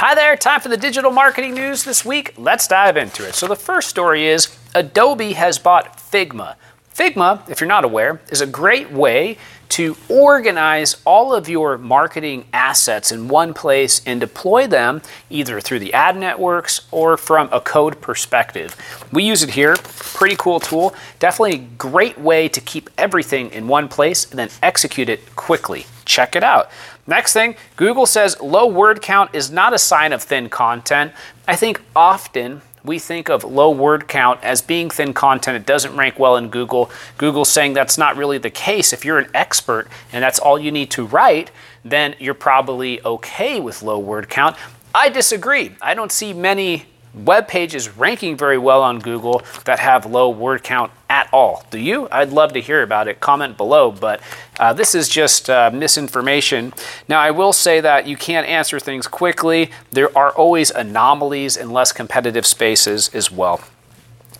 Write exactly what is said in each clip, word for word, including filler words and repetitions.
Hi there, time for the digital marketing news this week. Let's dive into it. So the first story is Adobe has bought Figma. Figma, if you're not aware, is a great way to organize all of your marketing assets in one place and deploy them either through the ad networks or from a code perspective. We use it here, pretty cool tool, definitely a great way to keep everything in one place and then execute it quickly. Check it out. Next thing, Google says low word count is not a sign of thin content. I think often we think of low word count as being thin content. It doesn't rank well in Google. Google's saying that's not really the case. If you're an expert and that's all you need to write, then you're probably okay with low word count. I disagree. I don't see many web pages ranking very well on Google that have low word count at all. Do you? I'd love to hear about it. Comment below, but uh, this is just uh, misinformation. Now, I will say that you can't answer things quickly. There are always anomalies in less competitive spaces as well.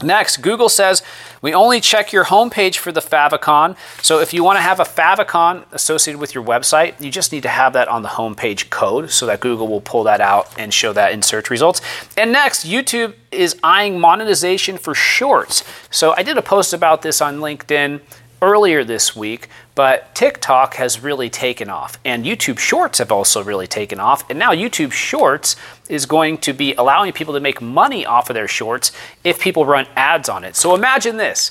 Next, Google says, we only check your homepage for the favicon. So if you want to have a favicon associated with your website, you just need to have that on the homepage code so that Google will pull that out and show that in search results. And next, YouTube is eyeing monetization for shorts. So I did a post about this on LinkedIn earlier this week, but TikTok has really taken off and YouTube Shorts have also really taken off. And now YouTube Shorts is going to be allowing people to make money off of their shorts if people run ads on it. So imagine this.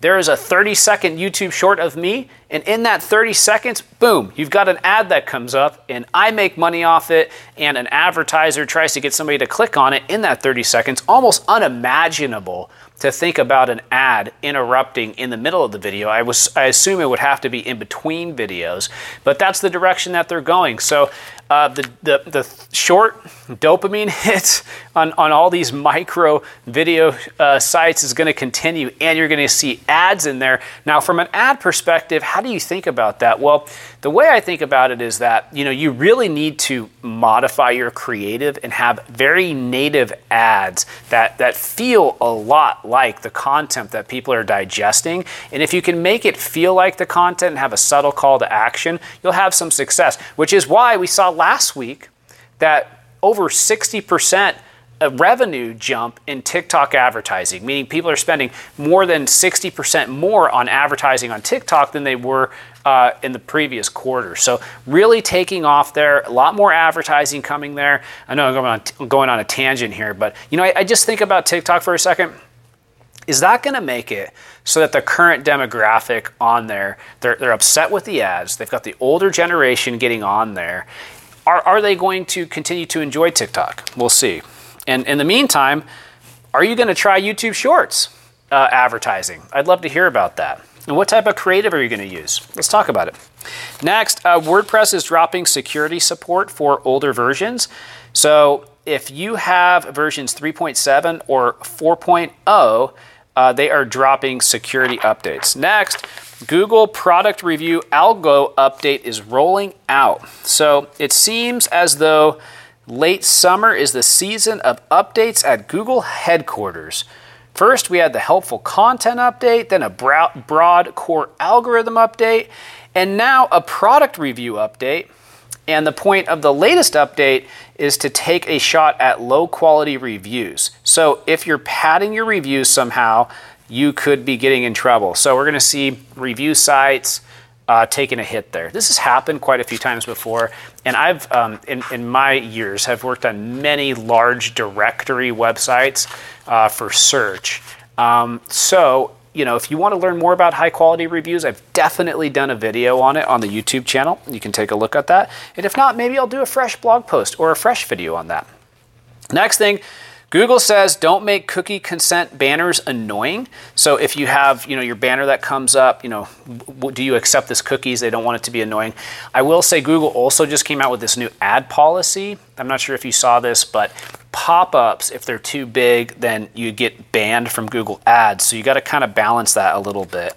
There is a thirty second YouTube short of me, and in that thirty seconds, boom, you've got an ad that comes up and I make money off it, and an advertiser tries to get somebody to click on it in that thirty seconds. Almost unimaginable to think about an ad interrupting in the middle of the video. I was, I assume it would have to be in between videos, but that's the direction that they're going. So uh, the, the the short dopamine hits on, on all these micro video uh, sites is gonna continue, and you're gonna see ads in there. Now, from an ad perspective, how do you think about that? Well, the way I think about it is that, you know, you really need to modify your creative and have very native ads that, that feel a lot like the content that people are digesting. And if you can make it feel like the content and have a subtle call to action, you'll have some success, which is why we saw last week that over sixty percent a revenue jump in TikTok advertising, meaning people are spending more than sixty percent more on advertising on TikTok than they were uh, in the previous quarter. So really taking off there, a lot more advertising coming there. I know I'm going on, t- going on a tangent here, but you know, I, I just think about TikTok for a second. Is that going to make it so that the current demographic on there, they're, they're upset with the ads, they've got the older generation getting on there. Are, are they going to continue to enjoy TikTok? We'll see. And in the meantime, are you going to try YouTube Shorts uh, advertising? I'd love to hear about that. And what type of creative are you going to use? Let's talk about it. Next, uh, WordPress is dropping security support for older versions. So if you have versions three point seven or four point oh, uh, they are dropping security updates. Next, Google product review algo update is rolling out. So it seems as though late summer is the season of updates at Google headquarters. First, we had the helpful content update, then a broad core algorithm update, and now a product review update. And the point of the latest update is to take a shot at low quality reviews. So if you're padding your reviews somehow, you could be getting in trouble. So we're going to see review sites Uh, taking a hit there. This has happened quite a few times before, and I've, um, in, in my years, have worked on many large directory websites uh, for search. Um, so, you know, if you want to learn more about high quality reviews, I've definitely done a video on it on the YouTube channel. You can take a look at that. And if not, maybe I'll do a fresh blog post or a fresh video on that. Next thing, Google says don't make cookie consent banners annoying. So if you have, you know, your banner that comes up, you know, w- do you accept this cookies? They don't want it to be annoying. I will say Google also just came out with this new ad policy. I'm not sure if you saw this, but pop-ups, if they're too big, then you get banned from Google ads. So you got to kind of balance that a little bit.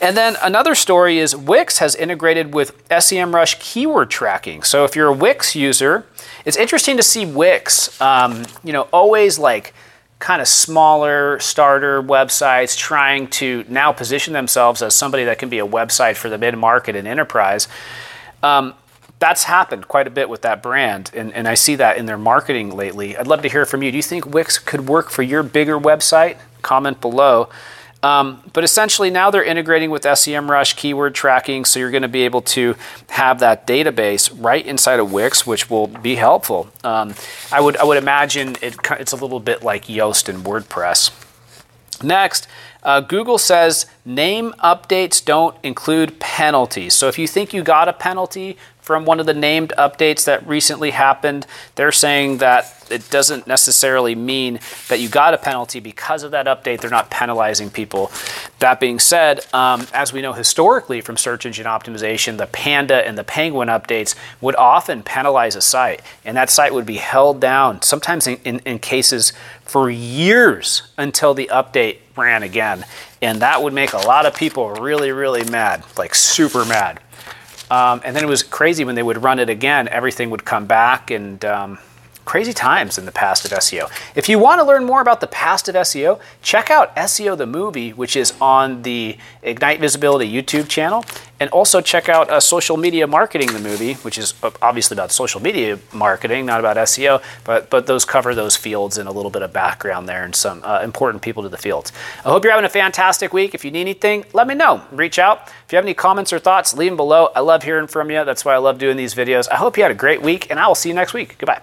And then another story is Wix has integrated with SEMrush keyword tracking. So if you're a Wix user, it's interesting to see Wix, um, you know, always like kind of smaller starter websites trying to now position themselves as somebody that can be a website for the mid-market and enterprise. Um, that's happened quite a bit with that brand, and, and I see that in their marketing lately. I'd love to hear from you. Do you think Wix could work for your bigger website? Comment below. Um, but essentially now they're integrating with SEMrush keyword tracking, so you're going to be able to have that database right inside of Wix, which will be helpful. Um, I would I would imagine it, it's a little bit like Yoast and WordPress. Next, uh, Google says name updates don't include penalties. So if you think you got a penalty from one of the named updates that recently happened, they're saying that it doesn't necessarily mean that you got a penalty because of that update. They're not penalizing people. That being said, um, as we know historically from search engine optimization, the Panda and the Penguin updates would often penalize a site, and that site would be held down, sometimes in, in, in cases for years until the update ran again. And that would make a lot of people really, really mad, like super mad. Um, and then it was crazy when they would run it again, everything would come back, and um, crazy times in the past of S E O. If you want to learn more about the past of S E O, check out S E O The Movie, which is on the Ignite Visibility YouTube channel. And also check out uh, Social Media Marketing The Movie, which is obviously about social media marketing, not about S E O, but but those cover those fields and a little bit of background there and some uh, important people to the fields. I hope you're having a fantastic week. If you need anything, let me know. Reach out. If you have any comments or thoughts, leave them below. I love hearing from you. That's why I love doing these videos. I hope you had a great week, and I will see you next week. Goodbye.